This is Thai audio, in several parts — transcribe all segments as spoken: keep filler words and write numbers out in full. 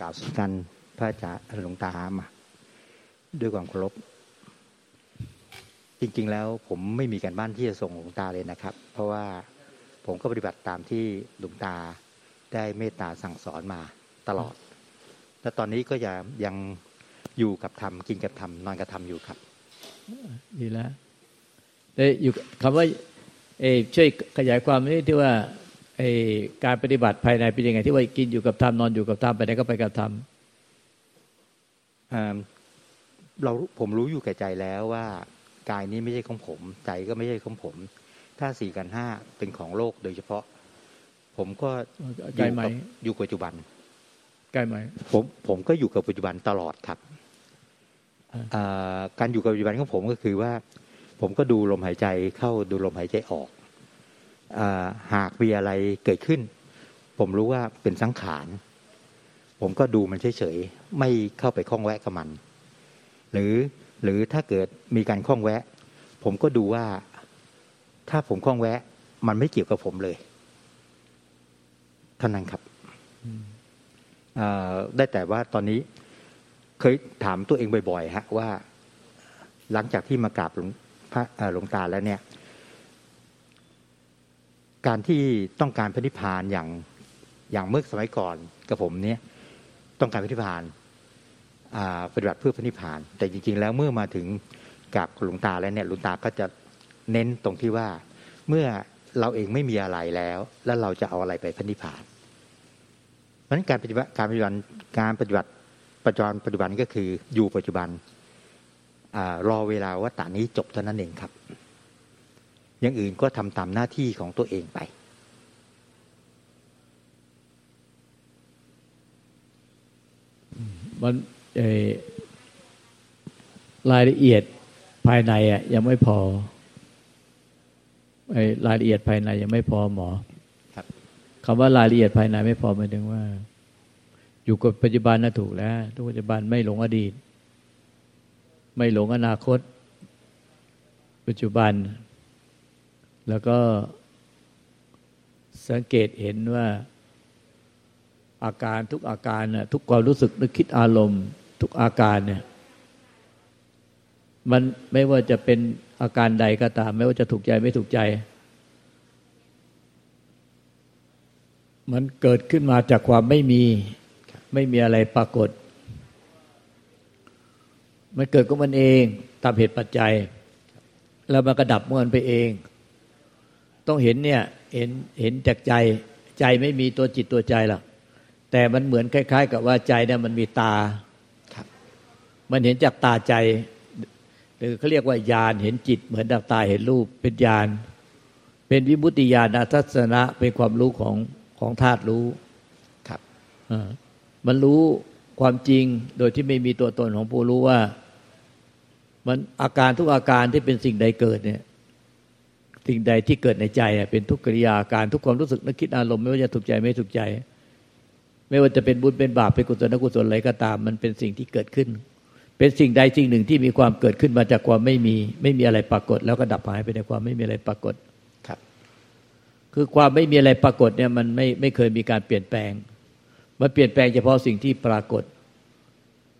กล่าวสันพระอาจารย์หลวงตามาด้วยความเคารพจริงๆแล้วผมไม่มีการบ้านที่จะส่งหลวงตาเลยนะครับเพราะว่าผมก็ปฏิบัติตามที่หลวงตาได้เมตตาสั่งสอนมาตลอดและตอนนี้ก็จะยังอยู่กับธรรมกินกับธรรมนอนกับธรรมอยู่ครับดีแล้วแต่อยู่คำว่าเอ่อช่วยขยายความนิดที่ว่าไอ้การปฏิบัติภายในเป็นยังไงที่ว่ากินอยู่กับธรรมนอนอยู่กับธรรมไปไหนก็ไปกับธรรมอ่าเราผมรู้อยู่แก่ใจแล้วว่ากายนี้ไม่ใช่ของผมใจก็ไม่ใช่ของผมถ้าสี่กันห้าเป็นของโลกโดยเฉพาะผมก็อยู่กับอยู่ปัจจุบันใกล้ไหมผมผมก็อยู่กับปัจจุบันตลอดครับการอยู่กับปัจจุบันของผมก็คือว่าผมก็ดูลมหายใจเข้าดูลมหายใจออกหากมีอะไรเกิดขึ้นผมรู้ว่าเป็นสังขารผมก็ดูมันเฉยๆไม่เข้าไปข้องแวะกับมันหรือหรือถ้าเกิดมีการข้องแวะผมก็ดูว่าถ้าผมข้องแวะมันไม่เกี่ยวกับผมเลยเท่านั้นครับได้แต่ว่าตอนนี้เคยถามตัวเองบ่อยๆฮะว่าหลังจากที่มากราบหลวงพระหลวงตาแล้วเนี่ยการที่ต้องการพระนิพพานอย่างอย่างเมื่อสมัยก่อนกับผมเนี่ยต้องการพระนิพพานปฏิบัติเพื่อพระนิพพานแต่จริงๆแล้วเมื่อมาถึงกราบหลวงตาแล้วเนี่ยหลวงตาก็จะเน้นตรงที่ว่าเมื่อเราเองไม่มีอะไรแล้วแล้วเราจะเอาอะไรไปพระนิพพานเพราะฉะนั้นการปฏิบัติการปฏิบัติการปฏิบัติปัจจุบันปัจจุบันก็คืออยู่ปัจจุบันรอเวลาวัฏฏะนี้จบเท่านั้นเองครับอย่างอื่นก็ทำตามหน้าที่ของตัวเองไปมันรายละเอียดภายในอ่ะยังไม่พอไอ้รายละเอียดภายในยังไม่พอหมอคำว่ารายละเอียดภายในไม่พอหมายถึงว่าอยู่กับปัจจุบันน่ะถูกแล้วทุกปัจจุบันไม่หลงอดีตไม่หลงอนาคตปัจจุบันแล้วก็สังเกตเห็นว่าอาการทุกอาการน่ะทุกความรู้สึกนึกคิดอารมณ์ทุกอาการเนี่ยมันไม่ว่าจะเป็นอาการใดก็ตามไม่ว่าจะถูกใจไม่ถูกใจมันเกิดขึ้นมาจากความไม่มีไม่มีอะไรปรากฏมันเกิดของมันเองตามเหตุปัจจัยแล้วมันก็ดับของมันไปเองต้องเห็นเนี่ยเห็นเห็นจากใจใจไม่มีตัวจิตตัวใจหรอกแต่มันเหมือนคล้ายๆกับว่าใจเนี่ยมันมีตามันเห็นจากตาใจหรือเขาเรียกว่าญาณเห็นจิตเหมือนดับตาเห็นรูปเป็นญาณเป็นวิมุตติญาณทัศนะเป็นความรู้ของของธาตุรู้ครับมันรู้ความจริงโดยที่ไม่มีตัวตนของผู้รู้ว่ามันอาการทุกอาการที่เป็นสิ่งใดเกิดเนี่ยสิ่งใดที่เกิดในใจเป็นทุกกิริยาการทุกความรู้สึกนึกคิดอารมณ์ไม่ว่าจะถูกใจไม่ถูกใจไม่ว่าจะเป็นบุญเป็นบาปเป็นกุศลอกุศลอะไรก็ตามมันเป็นสิ่งที่เกิดขึ้นเป็นสิ่งใดสิ่งหนึ่งที่มีความเกิดขึ้นมาจากความไม่มีไม่มีอะไรปรากฏแล้วก็ดับหายไปในความไม่มีอะไรปรากฏคือความไม่มีอะไรปรากฏเนี่ยมันไม่ไม่เคยมีการเปลี่ยนแปลงมันเปลี่ยนแปลงเฉพาะสิ่งที่ปรากฏ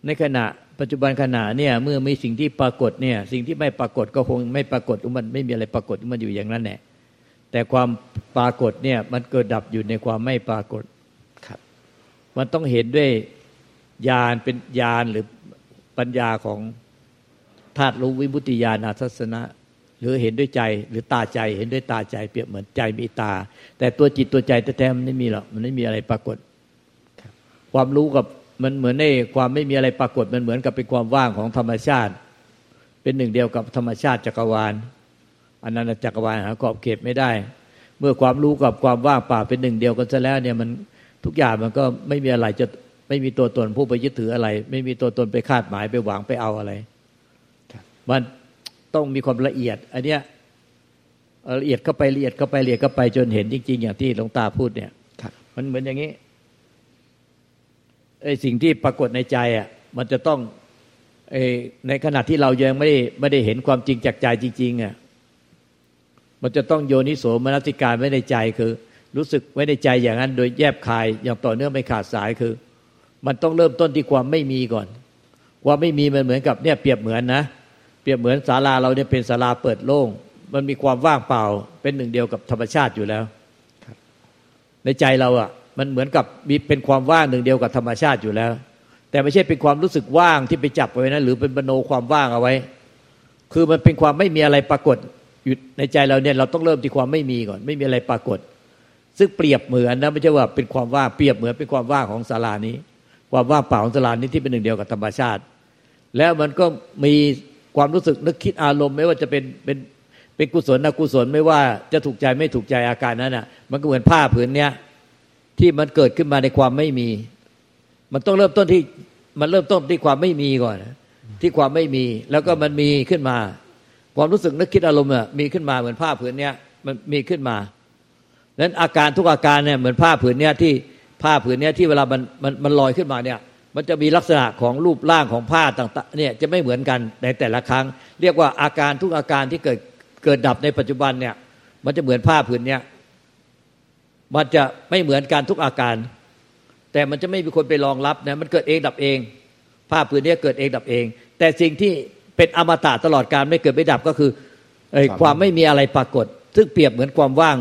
ในขณะปัจจุบันขณะเนี่ยเมื่อมีสิ่งที่ปรากฏเนี่ยสิ่งที่ไม่ปรากฏก็คงไม่ปรากฏมันไม่มีอะไรปรากฏมันอยู่อย่างนั้นแหละแต่ความปรากฏเนี่ยมันเกิดดับอยู่ในความไม่ปรากฏครับมันต้องเห็นด้วยญาณเป็นญาณหรือปัญญาของธาตุรู้วิมุตติญาณทัศนะหรือเห็นด้วยใจหรือตาใจเห็นด้วยตาใจเปรียบเหมือนใจมีตาแต่ตัวจิตตัวใจแท้ๆมันไม่มีหรอกมันไม่มีอะไรปรากฏความรู้กับมันเหมือนในความไม่มีอะไรปรากฏมันเหมือนกับเป็นความว่างของธรรมชาติเป็นหนึ่งเดียวกับธรรมชาติจักรวาลอนันตจักรวาลหาขอบเขตไม่ได้เมื่อความรู้กับความว่างเปล่าเป็นหนึ่งเดียวกันซะแล้วเนี่ยมันทุกอย่างมันก็ไม่มีอะไรจะไม่มีตัวตนผู้ไปยึดถืออะไรไม่มีตัวตนไปคาดหมายไปหวังไปเอาอะไรมันต้องมีความละเอียดอันเนี้ยละเอียดเข้าไปละเอียดเข้าไปละเอียดเข้าไปจนเห็นจริงๆอย่างที่หลวงตาพูดเนี่ยมันเหมือนอย่างนี้ไอ้สิ่งที่ปรากฏในใจอ่ะมันจะต้องไอ้ในขณะที่เรายังไม่ได้ไม่ได้เห็นความจริงจากใจจริงๆอ่ะมันจะต้องโยนิโสมนสิการไว้ในใจคือ รู้สึกไว้ในใจอย่างนั้นโดยแยบคายอย่างต่อเนื่องไม่ขาดสายคือมันต้องเริ่มต้นที่ความไม่มีก่อนว่าไม่มีมันเหมือนกับเนี่ยเปรียบเหมือนนะเปรียบเหมือนศาลาเราเนี่ยเป็นศาลาเปิดโล่งมันมีความว่างเปล่าเป็นหนึ่งเดียวกับธรรมชาติอยู่แล้วในใจเราอ่ะมันเหมือนกับมีเป็นความว่างหนึ่งเดียวกับธรรมชาติอยู่แล้วแต่ไม่ใช่เป็นความรู้สึกว่างที่ไปจับไว้นะหรือเป็นมโนความว่างเอาไว้คือมันเป็นความไม่มีอะไรปรากฏอยู่ในใจเราเนี่ยเราต้องเริ่มที่ความไม่มีก่อนไม่มีอะไรปรากฏซึ่งเปรียบเหมือนนะไม่ใช่ว่าเป็นความว่างเปรียบเหมือนเป็นความว่างของศาลานี้ความว่างเปล่าของศาลานี้ที่เป็นหนึ่งเดียวกับธรรมชาติแล้วมันก็มีความรู้สึกนึกคิดอารมณ์ไม่ว่าจะเป็นเป็นเป็นกุศลอกุศลไม่ว่าจะถูกใจไม่ถูกใจอาการนั้นน่ะมันก็เหมือนผ้าผืนเนี้ยที่มันเกิดขึ้นมาในความไม่มีมันต้องเริ่มต้นที่มันเริ่มต้นที่ความไม่มีก่อนที่ความไม่มีแล้วก็มันมีขึ้นมาความรู้สึกนึกคิดอารมณ์อ่ะมีขึ้นมาเหมือนผ้าผืนเนี้ยมันมีขึ้นมานั้นอาการทุกอาการเนี่ยเหมือนผ้าผืนเนี้ยที่ผ้าผืนเนี้ยที่เวลามันมันมันลอยขึ้นมาเนี่ยมันจะมีลักษณะของรูปร่างของผ้าต่างๆเนี่ยจะไม่เหมือนกันในแต่ละครั้งเรียกว่าอาการทุกอาการที่เกิดเกิดดับในปัจจุบันเนี่ยมันจะเหมือนผ้าผืนเนี้ยมันจะไม่เหมือนกันทุกอาการแต่มันจะไม่มีคนไปรองรับนะมันเกิดเองดับเองผ้าผืนเนี้ยเกิดเองดับเองแต่สิ่งที่เป็นอมตะตลอดกาลไม่เกิดไม่ดับก็คือไอ้ความไม่มีอะไรปรากฏซึ่งเปรียบเหมือนความว่าง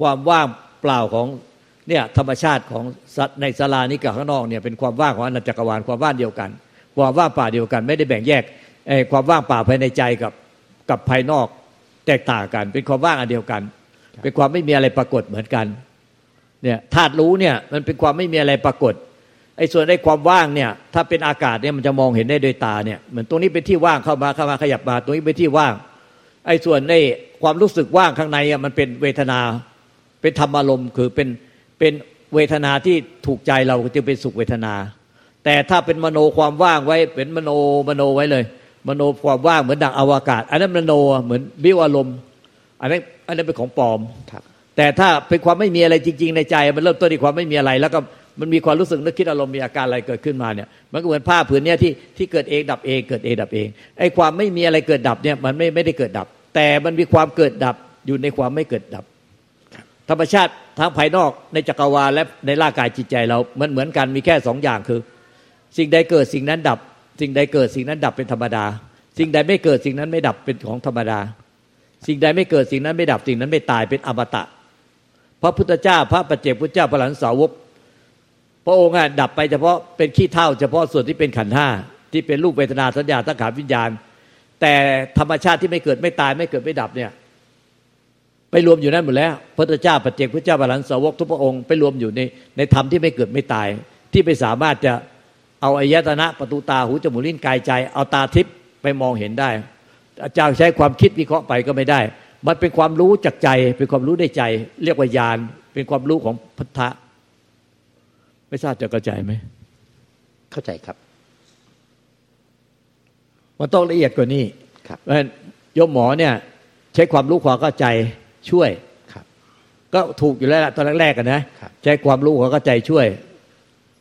ความว่างเปล่าของเนี่ยธรรมชาติของสัตว์ในศาลานี้กับข้างนอกเนี่ยเป็นความว่างของอนันตจักรวาลความว่างเดียวกันความว่างเปล่าเดียวกันไม่ได้แบ่งแยกไอ้ความว่างเปล่าภายในใจกับกับภายนอกแตกต่างกันเป็นความว่างอันเดียวกันเป็นความไม่มีอะไรปรากฏเหมือนกันเนี่ยธาตุรู้เนี่ยมันเป็นความไม่มีอะไรปรากฏไอ้ส่วนไอ้ความว่างเนี่ยถ้าเป็นอากาศเนี่ยมันจะมองเห็นได้โดยตาเนี่ยเหมือนตรงนี้เป็นที่ว่างเข้ามาเข้ามาขยับมาตรงนี้เป็นที่ว่างไอ้ส่วนไอ้ความรู้สึกว่างข้างในอ่ะมันเป็นเวทนาเป็นธรรมอารมณ์คือเป็นเป็นเวทนาที่ถูกใจเราจึงเป็นสุขเวทนาแต่ถ้าเป็นมโนความว่างไว้เป็นมโนมโนไว้เลยมโนความว่างเหมือนดั่งอวกาศอันนั้นมโนเหมือนบิ้วอารมณ์อันนั้นอันนั้นเป็นของปลอมแต่ถ้าเป็นความไม่มีอะไรจริงๆในใจมันเริ่มต้นด้วยความไม่มีอะไรแล้วก็มันมีความรู้สึกนึกคิดอารมณ์มีอาการอะไรเกิดขึ้นมาเนี่ยมันก็เหมือนผ้าผืนเนี้ยที่ที่เกิดเองดับเองเกิดเองดับเองไอ้ความไม่มีอะไรเกิดดับเนี่ยมันไม่ไม่ได้เกิดดับแต่มันมีความเกิดดับอยู่ในความไม่เกิดดับธรรมชาติทั้งภายนอกในจักรวาลและในร่างกายจิตใจเรามันเหมือนกันมีแค่สองอย่างคือสิ่งใดเกิดสิ่งนั้นดับสิ่งใดเกิดสิ่งนั้นดับเป็นธรรมดาสิ่งใดไม่เกิดสิ่งนั้นไม่ดับเป็นของธรรมดาสิ่งใดไม่เกิดสิ่งนั้นไม่ดับสิ่งนั้นไม่ตายเป็นอมตะพระพุทธเจ้าพระปัจเจกพุทธเจ้าพระอรหันตสาวกพระองค์อ่ะดับไปเฉพาะเป็นขี้เถ้าเฉพาะส่วนที่เป็นขันธ์ห้าที่เป็นรูปเวทนาสัญญาสังขารวิญญาณแต่ธรรมชาติที่ไม่เกิดไม่ตายไม่เกิดไม่ดับเนี่ยไปรวมอยู่นั่นหมดแล้วพระพุทธเจ้าปัจเจกพุทธเจ้าพระอรหันตสาวกทุกพระองค์ไปรวมอยู่ในในธรรมที่ไม่เกิดไม่ตายที่ไปสามารถจะเอาอายตนะประตูตาหูจมูกลิ้นกายใจเอาตาทิพย์ไปมองเห็นได้อาจารย์ใช้ความคิดวิเคราะห์ไปก็ไม่ได้มันเป็นความรู้จากใจเป็นความรู้ในใจเรียกว่าญาณเป็นความรู้ของพุทธะไม่ทราบจะเข้าใจไหมเข้าใจครับมันต้องละเอียดกว่านี้ครับเพราะฉะนั้นโยมหมอเนี่ยใช้ความรู้ความเข้าใจช่วยครับก็ถูกอยู่แล้วตอนแรกๆกันนะใช้ความรู้ความเข้าใจช่วย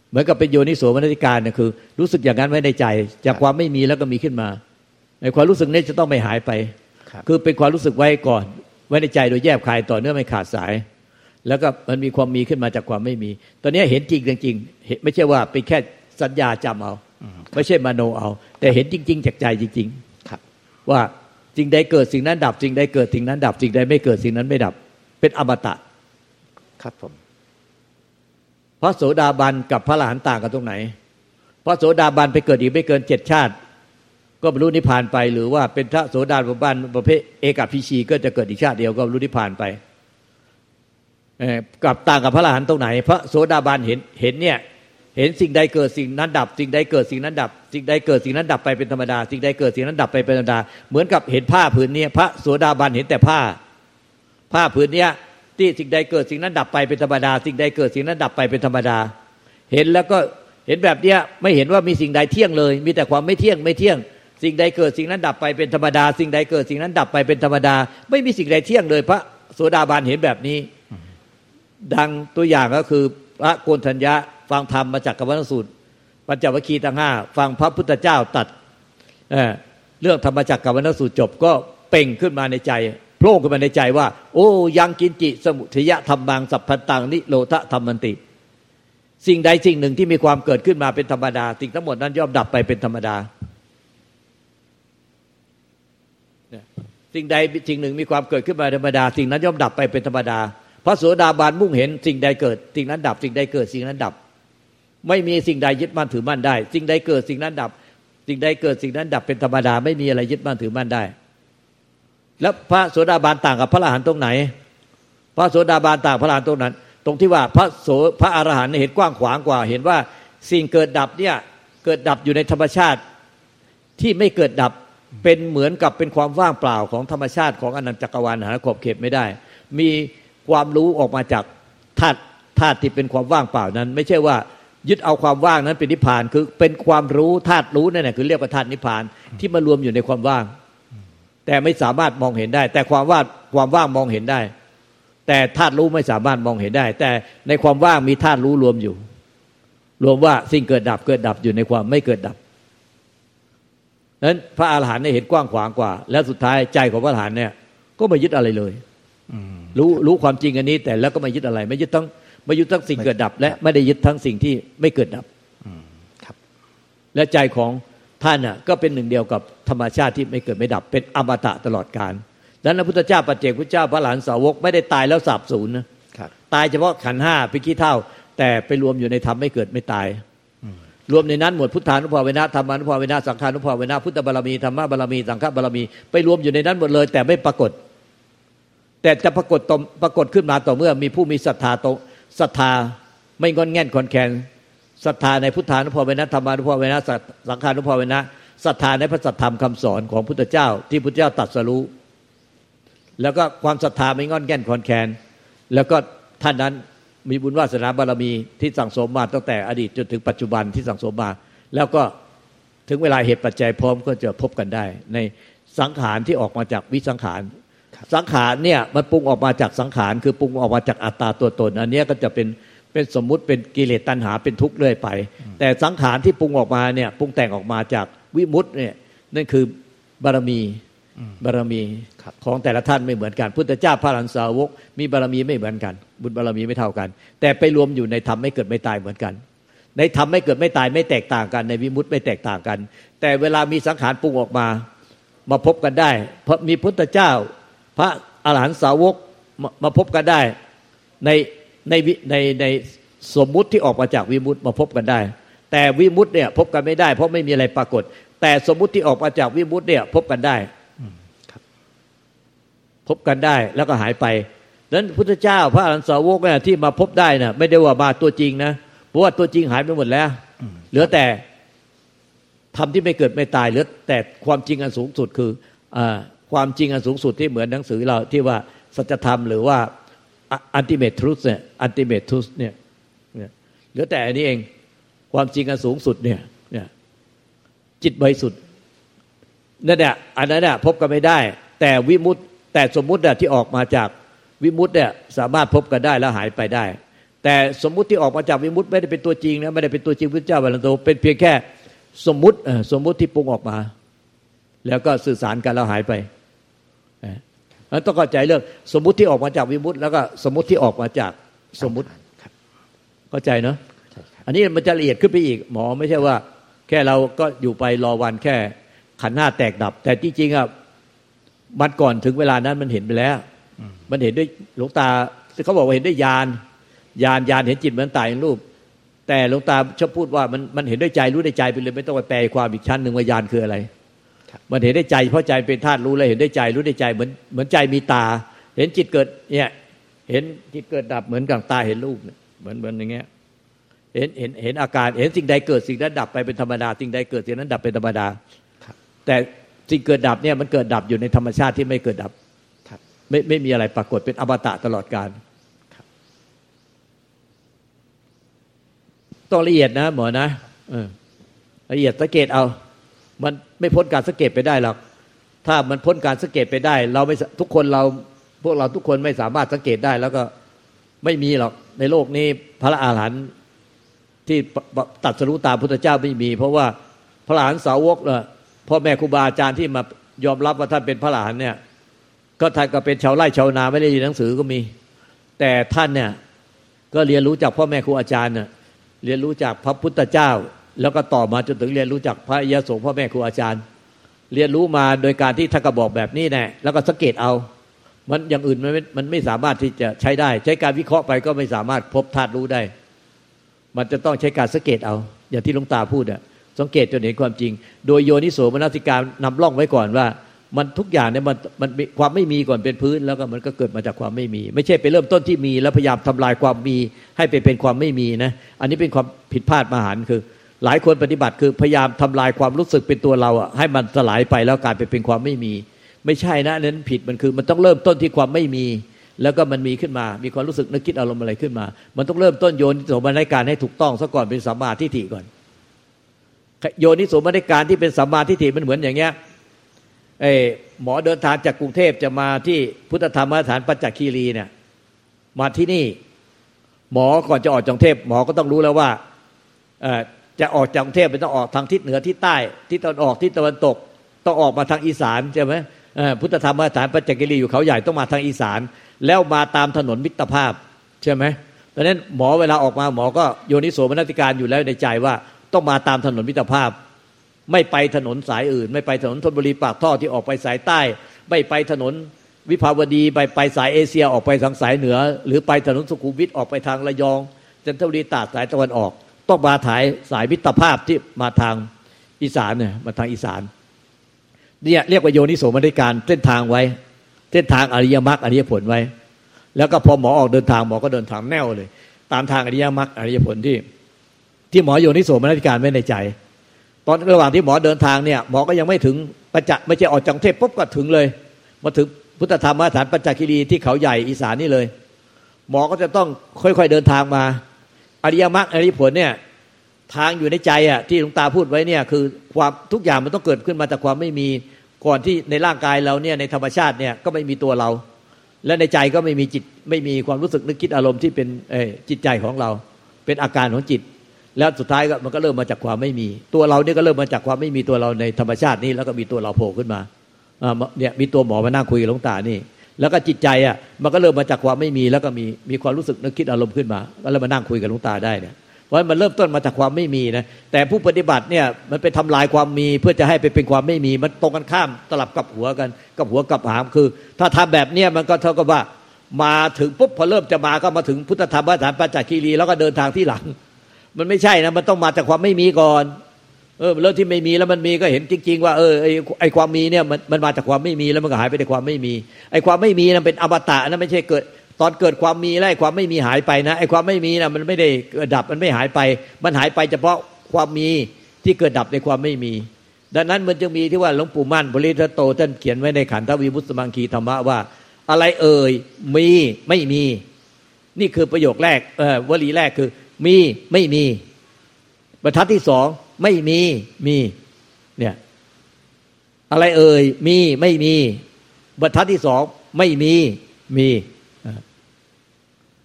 เหมือนกับเป็นโยนิโสมนสิการเนี่ยคือรู้สึกอย่างนั้นไว้ในใจจากความไม่มีแล้วก็มีขึ้นมาในความรู้สึกนี้จะต้องไม่หายไปคือเป็นความรู้สึกไว้ก่อนไว้ในใจโดยแยบคายต่อเนื่องไม่ขาดสายแล้วก็มันมีความมีขึ้นมาจากความไม่มีตอนนี้เห็นจริงจริงๆไม่ใช่ว่าเป็นแค่สัญญาจำเอาไม่ใช่มโนเอาแต่เห็นจริงๆจากใจจริงๆว่าสิ่งใดเกิดสิ่งนั้นดับสิ่งใดเกิดสิ่งนั้นดับสิ่งใดไม่เกิดสิ่งนั้นไม่ดับเป็นอมตะครับผมพระโสดาบันกับพระอรหันต์ต่างกันตรงไหนพระโสดาบันไปเกิดอีกไม่เกินเจ็ดชาติก็บรรลุนิพพานไปหรือว่าเป็นพระโสดาบันประเภทเอกภิชีก็จะเกิดอีกชาติเดียวก็บรรลุนิพพานไปกับต่างกับพระอรหันต์ตรงไหนพระโสดาบันเห็นเห็นเนี่ยเห็นสิ่งใดเกิดสิ่งนั้นดับสิ่งใดเกิดสิ่งนั้นดับสิ่งใดเกิดสิ่งนั้นดับไปเป็นธรรมดาสิ่งใดเกิดสิ่งนั้นดับไปเป็นธรรมดาเหมือนกับเห็นผ้าผืนนี้พระโสดาบันเห็นแต่ผ้าผ้าผืนนี้ที่สิ่งใดเกิดสิ่งนั้นดับไปเป็นธรรมดาสิ่งใดเกิดสิ่งนั้นดับไปเป็นธรรมดาเห็นแล้วก็เห็นแบบเนี้ยไม่เห็นว่ามีสิ่งใดเที่ยงเลยมีแต่ความไม่เที่ยงไม่เที่ยงสิ่งใดเกิดสิ่งนั้นดับไปเป็นธรรมดาสิ่งใดเกิดสิ่งนั้นดับไปเป็นธรรมดาไม่มีสิ่งใดเที่ยงเลยพระโสดาบันเห็นแบบนี้ดังตัวอย่างก็คือพระโกณฑัญญะฟังธรรมมาจากกัปปนสูตรปัญจวัคคีย์ทั้งห้าฟังพระพุทธเจ้าตัด เ, เรื่องธรรมจักรกัปปนสูตรจบก็เป่งขึ้นมาในใจ โผล่ขึ้นมาในใจว่าโอ้ยังกินจิสมุทยะธรรมังสัพพันตังนิโรธธรรมันติสิ่งใดสิ่งหนึ่งที่มีความเกิดขึ้นมาเป็นธรรมดาสิ่งทั้งหมดนั้นย่อมดับไปเป็นธรรมดาสิ่งใดสิ่งหนึ่งมีความเกิดขึ้นมาธรรมดาสิ่งนั้นย่อมดับไปเป็นธรรมดาพระโสดาบันมุ่งเห็นสิ่งใดเกิดสิ่งนั้นดับสิ่งใดเกิดสิ่งนั้นดับไม่มีสิ่งใดยึดมั่นถือมั่นได้สิ่งใดเกิดสิ่งนั้นดับสิ่งใดเกิดสิ่งนั้นดับเป็นธรรมดาไม่มีอะไรยึดมั่นถือมั่นได้แล้วพระโสดาบันต่างกับพระอรหันต์ตรงไหนพระโสดาบันต่างพระอรหันต์ตรงนั้นตรงที่ว่าพระโสพระอรหันต์เห็นกว้างขวางกว่าเห็นว่าสิ่งเกิดดับเนี่ยเกิดดับอยู่ในธรรมชาติที่ไม่เกิดดับเป็นเหมือนกับเป็นความว่างเปล่าของธรรมชาติของอนันตจักรวาลหาขอบเขตไม่ได้มีความรู้ออกมาจากธาตุธาตุที่เป็นความว่างเปล่านั้นไม่ใช่ว่ายึดเอาความว่างนั้นเป็นนิพพานคือเป็นความรู้ธาตุรู้นั่นแหละคือเรียกว่าธาตุนิพพานที่มารวมอยู่ในความว่างแต่ไม่สามารถมองเห็นได้แต่ความว่างความว่างมองเห็นได้แต่ธาตุรู้ไม่สามารถมองเห็นได้แต่ในความว่างมีธาตุรู้รวมอยู่รวมว่าสิ่งเกิดดับเกิดดับอยู่ในความไม่เกิดดับนั้นพระอรหันต์เนี่ยเห็นกว้างขวางกว่าแล้วสุดท้ายใจของพระอรหันต์เนี่ยก็ไม่ยึดอะไรเลยรู้รู้ความจริงอันนี้แต่แล้วก็ไม่ยึดอะไรไม่ยึดทั้งไม่ยึดทั้งสิ่งเกิดดับและไม่ได้ยึดทั้งสิ่งที่ไม่เกิดดับครับและใจของท่านน่ะก็เป็นหนึ่งเดียวกับธรรมชาติที่ไม่เกิดไม่ดับเป็นอมตะตลอดกาลดังนั้นพระพุทธเจ้าปัจเจกพุทธเจ้าพระอรหันต์สาวกไม่ได้ตายแล้วสาบสูญนะครับตายเฉพาะขันธ์ห้าเป็นขี้เถ้าแต่ไปรวมอยู่ในธรรมไม่เกิดไม่ตายรวมในนั้นหมดพุทธานุภาเวนะธรรมานุภาเวนะสังฆานุภาเวนะพุทธบารมีธรรมบารมีสังฆบารมีไปรวมอยู่ในนั้นหมดเลยแต่ไม่ปรากฏแต่จะปรากฏปรากฏขึ้นมาต่อเมื่อมีผู้มีศรัทธาตรงศรัทธาไม่งอนแง่นขอนแคนศรัทธาในพุทธานุภาเวนะธรรมานุภาเวนะสังฆานุภาเวนะศรัทธาในพระสัทธรรมคำสอนของพุทธเจ้าที่พุทธเจ้าตรัสรู้แล้วก็ความศรัทธาไม่งอนแง่นขอนแคนแล้วก็ท่านนั้นมีบุญวาสนาบารมีที่สั่งสมมาตั้งแต่อดีตจนถึงปัจจุบันที่สั่งสมมาแล้วก็ถึงเวลาเหตุปัจจัยพร้อมก็จะพบกันได้ในสังขารที่ออกมาจากวิสังขารสังขารเนี่ยมันปรุงออกมาจากสังขารคือปรุงออกมาจากอัตตาตัวตนอันนี้ก็จะเป็นเป็นสมมุติเป็นกิเลสตัณหาเป็นทุกข์เรื่อยไปแต่สังขารที่ปรุงออกมาเนี่ยปรุงแต่งออกมาจากวิมุตติเนี่ยนั่นคือบารมีบารมีของแต่ละท่านไม่เหมือนกันพุทธเจ้าพระอรหันต์สาวกมีบารมีไม่เหมือนกันบุญบารมีไม่เท่ากันแต่ไปรวมอยู่ในธรรมไม่เกิดไม่ตายเหมือนกันในธรรมไม่เกิดไม่ตายไม่แตกต่างกันในวิมุตติไม่แตกต่างกันแต่เวลามีสังขารปรุงออกมามาพบกันได้เพราะมีพุทธเจ้าพระอรหันต์สาวกมาพบกันได้ในในในในสมมุติที่ออกมาจากวิมุตติมาพบกันได้แต่วิมุตติเนี่ยพบกันไม่ได้เพราะไม่มีอะไรปรากฏแต่สมมุติที่ออกมาจากวิมุตติเนี่ยพบกันได้พบกันได้แล้วก็หายไปดังนั้นพุทธเจ้าพระอรหันต์สาวกเนี่ยที่มาพบได้น่ะไม่ได้ว่ามาตัวจริงนะเพราะว่าตัวจริงหายไปหมดแล้วเหลือแต่ธรรมที่ไม่เกิดไม่ตายเหลือแต่ความจริงอันสูงสุดคืออ่าความจริงอันสูงสุดที่เหมือนหนังสือเราที่ว่าสัจธรรมหรือว่าอัลติเมททรูธเนี่ยอัลติเมททรูธเนี่ยเหลือแต่อันนี้เองความจริงอันสูงสุดเนี่ยเนี่ยจิตบริสุทธิ์นั่นแหละอันนั้นน่ะพบกันไม่ได้แต่วิมุตติแต่สมมุติเนี่ยที่ออกมาจากวิมุตติเนี่ยสามารถพบกันได้แล้วหายไปได้แต่สมมุติที่ออกมาจากวิมุตติไม่ได้เป็นตัวจริงนะไม่ได้เป็นตัวจริงพระเจ้าวันโตเป็นเพียงแค่สมมุติเออสมมุติที่ปรุงออกมาแล้วก็สื่อสารกันแล้วหายไปนะต้องเข้าใจเรื่องสมมุติที่ออกมาจากวิมุตติแล้วก็สมมุติที่ออกมาจากสมมุติเข้าใจเนาะอันนี้มันจะละเอียดขึ้นไปอีกหมอไม่ใช่ว่าแค่เราก็อยู่ไปรอวันแค่ขันธ์ห้าแตกดับแต่จริงๆอ่ะมันก่อนถึงเวลานั้นมันเห็นไปแล้วมันเห็นด้วยหลวงตาเขาบอกว่าเห็นด้วยญาณญาณญาณเห็นจิตเหมือนตายเป็นรูปแต่หลวงตาชอบพูดว่ามันมันเห็นด้วยใจรู้ด้วยใจไปเลยไม่ต้องไปแปลความอีกชั้นนึงว่าญาณคืออะไรมันเห็นด้วยใจเพราะใจเป็นธาตุรู้เลยเห็นด้วยใจรู้ด้วยใจเหมือนเหมือนใจมีตาเห็นจิตเกิดเนี่ยเห็นจิตเกิดดับเหมือนกับตาเห็นรูปเหมือนเหมือนอย่างเงี้ยเห็นเห็นเห็นอาการเห็นสิ่งใดเกิดสิ่งนั้นดับไปเป็นธรรมดาสิ่งใดเกิดสิ่งนั้นดับเป็นธรรมดาแต่สิ่งเกิดดับเนี่ยมันเกิดดับอยู่ในธรรมชาติที่ไม่เกิดดับไม่ไม่มีอะไรปรากฏเป็นอมตะตลอดกาลต้องละเอียดนะหมอนะละเอียดสังเกตเอามันไม่พ้นการสังเกตไปได้หรอกถ้ามันพ้นการสังเกตไปได้เราไม่ทุกคนเราพวกเราทุกคนไม่สามารถสังเกตได้แล้วก็ไม่มีหรอกในโลกนี้พระอรหันต์ที่ตรัสรู้ตามพุทธเจ้าไม่มีเพราะว่าพระอรหันต์สาวกเนี่ยพ่อแม่ครูบาอาจารย์ที่มายอมรับว่าท่านเป็นพระอรหันต์เนี่ย ก็ท่านก็เป็นชาวไร่ชาวนาไม่ได้เรียนหนังสือก็มีแต่ท่านเนี่ยก็เรียนรู้จากพ่อแม่ครูอาจารย์น่ะเรียนรู้จากพระพุทธเจ้าแล้วก็ต่อมาจนถึงเรียนรู้จากพระอริยสงฆ์พ่อแม่ครูอาจารย์เรียนรู้มาโดยการที่ท่านก็บอกแบบนี้แน่แล้วก็สังเกตเอามันอย่างอื่นมันมันไม่สามารถที่จะใช้ได้ใช้การวิเคราะห์ไปก็ไม่สามารถพบธาตุรู้ได้มันจะต้องใช้การสังเกตเอาอย่างที่หลวงตาพูดอ่ะสังเกตจนเห็นความจริงโดยโยนิโสมนสิการนำร่องไว้ก่อนว่ามันทุกอย่างเนี่ยมันมันความไม่มีก่อนเป็นพื้นแล้วก็มันก็เกิดมาจากความไม่มีไม่ใช่ไปเริ่มต้นที่มีแล้วพยายามทำลายความมีให้ไปเป็นความไม่มีนะอันนี้เป็นความผิดพลาดมหันต์คือหลายคนปฏิบัติคือพยายามทำลายความรู้สึกเป็นตัวเราอ่ะให้มันสลายไปแล้วกลายไปเป็นความไม่มีไม่ใช่นะนั้นผิดมันคือมันต้องเริ่มต้นที่ความไม่มีแล้วก็มันมีขึ้นมามีความรู้สึกนึกคิดอารมณ์อะไรขึ้นมามันต้องเริ่มต้นโยนิโสมนสิการให้ถูกต้องซะก่อนเป็นสัมมาทิฏฐิก่อนโยนิโสมนสิการที่เป็นสัมมาทิฏฐิมันเหมือนอย่างเงี้ยไอ้หมอเดินทางจากกรุงเทพจะมาที่พุทธธรรมสถานปัจจคีรีเนี่ยมาที่นี่หมอก่อนจะออกจากกรุงเทพหมอก็ต้องรู้แล้วว่าเอ่อจะออกจากกรุงเทพมันต้องออกทางทิศเหนือทิศใต้ทิศตะวันออกทิศตะวันตกต้องออกมาทางอีสานใช่มั้ยเอ่อพุทธธรรมสถานปัจจคีรีอยู่เขาใหญ่ต้องมาทางอีสานแล้วมาตามถนนมิตรภาพใช่มั้ยเพราะฉะนั้นหมอเวลาออกมาหมอก็โยนิโสมนสิการอยู่แล้วในใจว่าต้องมาตามถนนมิตรภาพไม่ไปถนนสายอื่นไม่ไปถนนธนบุรีปากท่อที่ออกไปสายใต้ไม่ไปถนนวิภาวดีไปไปสายเอเชียออกไปทางสายเหนือหรือไปถนนสุขุมวิทออกไปทางระยองจันทบุรีตราดสายตะวันออกต้องมาถ่ายสายมิตรภาพที่มาทางอีสานเนี่ยมาทางอีสานเนี่ยเรียกว่าโยนิโสมนสิการเส้นทางไว้เส้นทางอริยมรรคอริยผลไว้แล้วก็พอหมอออกเดินทางหมอก็เดินทางแนวเลยตามทางอริยมรรคอริยผลที่ที่หมอโยนิโสมนสิการไว้ในใจตอนระหว่างที่หมอเดินทางเนี่ยหมอก็ยังไม่ถึงปัจจไม่ใช่ออกจากกรุงเทพปุ๊บก็ถึงเลยมาถึงพุทธธรรมสถานปัจจคีรีที่เขาใหญ่อีสานนี่เลยหมอก็จะต้องค่อยๆเดินทางมาอริยมรรคอริยผลเนี่ยทางอยู่ในใจอ่ะที่หลวงตาพูดไว้เนี่ยคือความทุกอย่างมันต้องเกิดขึ้นมาจากความไม่มีก่อนที่ในร่างกายเราเนี่ยในธรรมชาติเนี่ยก็ไม่มีตัวเราและในใจก็ไม่มีจิตไม่มีความรู้สึกนึกคิดอารมณ์ที่เป็นเอ่อจิตใจของเราเป็นอาการของจิตแล้วสุดท้ายก็มันก็เริ่มมาจากความไม่มีตัวเราเนี่ยก็เริ่มมาจากความไม่มีตัวเราในธรรมชาตินี้แล้วก็มีตัวเราโผล่ขึ้นมาเนี่ยมีตัวหมอมานั่งคุยกับหลวงตานี่แล้วก็จิตใจอ่ะมันก็เริ่มมาจากความไม่มีแล้วก็มีมีความรู้สึกนึกคิดอารมณ์ขึ้นมาก็เลยมานั่งคุยกับหลวงตาได้เนี่ยเพราะมันเริ่มต้นมาจากความไม่มีนะแต่ผู้ปฏิบัติเนี่ยมันไปทำลายความมีเพื่อจะให้ไปเป็นความไม่มีมันตรงกันข้ามตลับกับหัวกันกับหัวกับหางคือถ้าทำแบบเนี้ยมันก็เท่ากับว่ามาถึงปุ๊บพอเริ่มจะมาก็มาถึงพุทธธรรมสถานปัจจคีรีแล้วก็เดินทางที่หลังมันไม่ใช่นะมันต้องมาจากความไม่มีก่อนเออเรื่องที่ไม่มีแล้วมันมีก็เห็นจริงๆว่าเออไอ้ไอ้ความมีเนี่ยมันมันมาจากความไม่มีแล้วมันก็หายไปจากความไม่มีไอ้ความไม่มีนั้นเป็นอมตะนะไม่ใช่เกิดตอนเกิดความมีแล้วไอ้ความไม่มีหายไปนะไอ้ความไม่มีนะมันไม่ได้ดับมันไม่หายไปมันหายไปเฉพาะความมีที่เกิดดับในความไม่มีดังนั้นมันจึงมีที่ว่าหลวงปู่มั่นปริทัตโตท่านเขียนไว้ในขันธวิมุตติมังคีธรรมะว่าอะไรเอ่ยมีไม่มีนี่คือประโยคแรกเออวลีแรกคือมีไม่มีบรรทัดที่สองไม่มีมีเนี่ยอะไรเอ่ยมีไม่มีบรรทัดที่สองไม่มีมี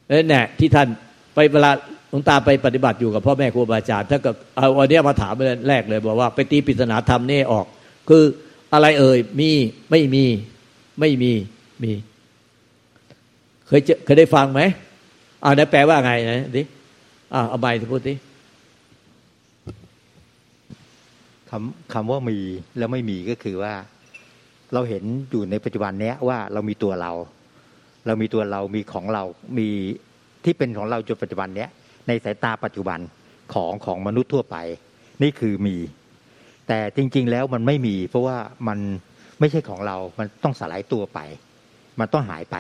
เออเนี่ยที่ท่านไปเวลาหลวงตาไปปฏิบัติอยู่กับพ่อแม่ครูบาอาจารย์ท่านก็เอาอันนี้มาถามแรกเลยบอกว่าไปตีปริศนาธรรมนี่ออกคืออะไรเอ่ยมีไม่มีไม่มีมีเคยเคยได้ฟังไหมเอาเนี่ยแปลว่าไงนะดิอ่าเอาใบที่พูดสิคำคำว่ามีแล้วไม่มีก็คือว่าเราเห็นอยู่ในปัจจุบันเนี้ยว่าเรามีตัวเราเรามีตัวเรามีของเรามีที่เป็นของเราจนปัจจุบันเนี้ยในสายตาปัจจุบันของของมนุษย์ทั่วไปนี่คือมีแต่จริงๆแล้วมันไม่มีเพราะว่ามันไม่ใช่ของเรามันต้องสลายตัวไปมันต้องหายไป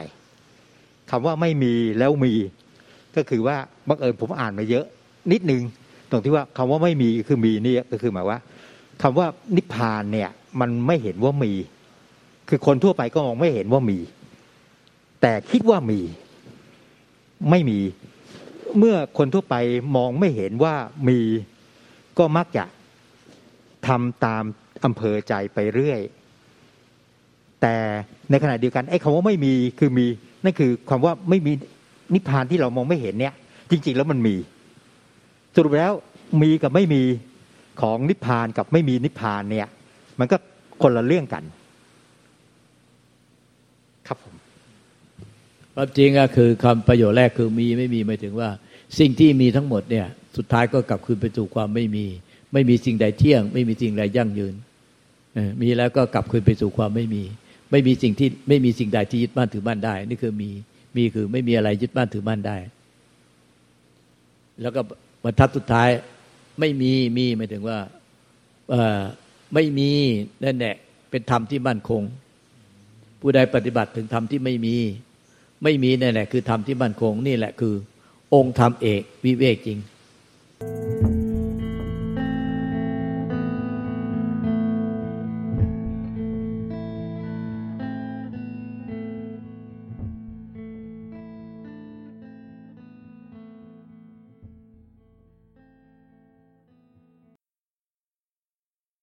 คำว่าไม่มีแล้วมีก็คือว่าบังเอิญผมอ่านมาเยอะนิดนึงตรงที่ว่าคำว่าไม่มีคือมีนี่ก็คือหมายว่าคำว่านิพพานเนี่ยมันไม่เห็นว่ามีคือคนทั่วไปก็มองไม่เห็นว่ามีแต่คิดว่ามีไม่มีเมื่อคนทั่วไปมองไม่เห็นว่ามีก็มักจะทำตามอำเภอใจไปเรื่อยแต่ในขณะเดียวกันไอ้คำว่าไม่มีคือมีนั่นคือความว่าไม่มีนิพพานที่เรามองไม่เห็นเนี่ยจริงๆแล้วมันมีสรุปแล้วมีกับไม่มีของนิพพานกับไม่มีนิพพานเนี่ยมันก็คนละเรื่องกันค ความจริงก็คือคำประโยชน์แรกคือมีไม่มีหมายถึงว่าสิ่งที่มีทั้งหมดเนี่ยสุดท้ายก็กลับคืนไปสู่ความไม่มีไม่มีสิ่งใดเที่ยงไม่มีสิ่งใดยั่งยืนมีแล้วก็กลับคืนไปสู่ความไม่มีไม่มีสิ่งที่ไม่มีสิ่งใดที่ยึดมั่นถือมั่นได้นี่คือมีมีคือไม่มีอะไรยึดมั่นถือมั่นได้แล้วก็บรรทัดสุดท้ายไม่มีมีหมายถึงว่าไม่มีนั่นแหละเป็นธรรมที่มั่นคงผู้ใดปฏิบัติถึงธรรมที่ไม่มีไม่มีนั่นแหละคือธรรมที่มั่นคงนี่แหละคือองค์ธรรมเอกวิเวกจริง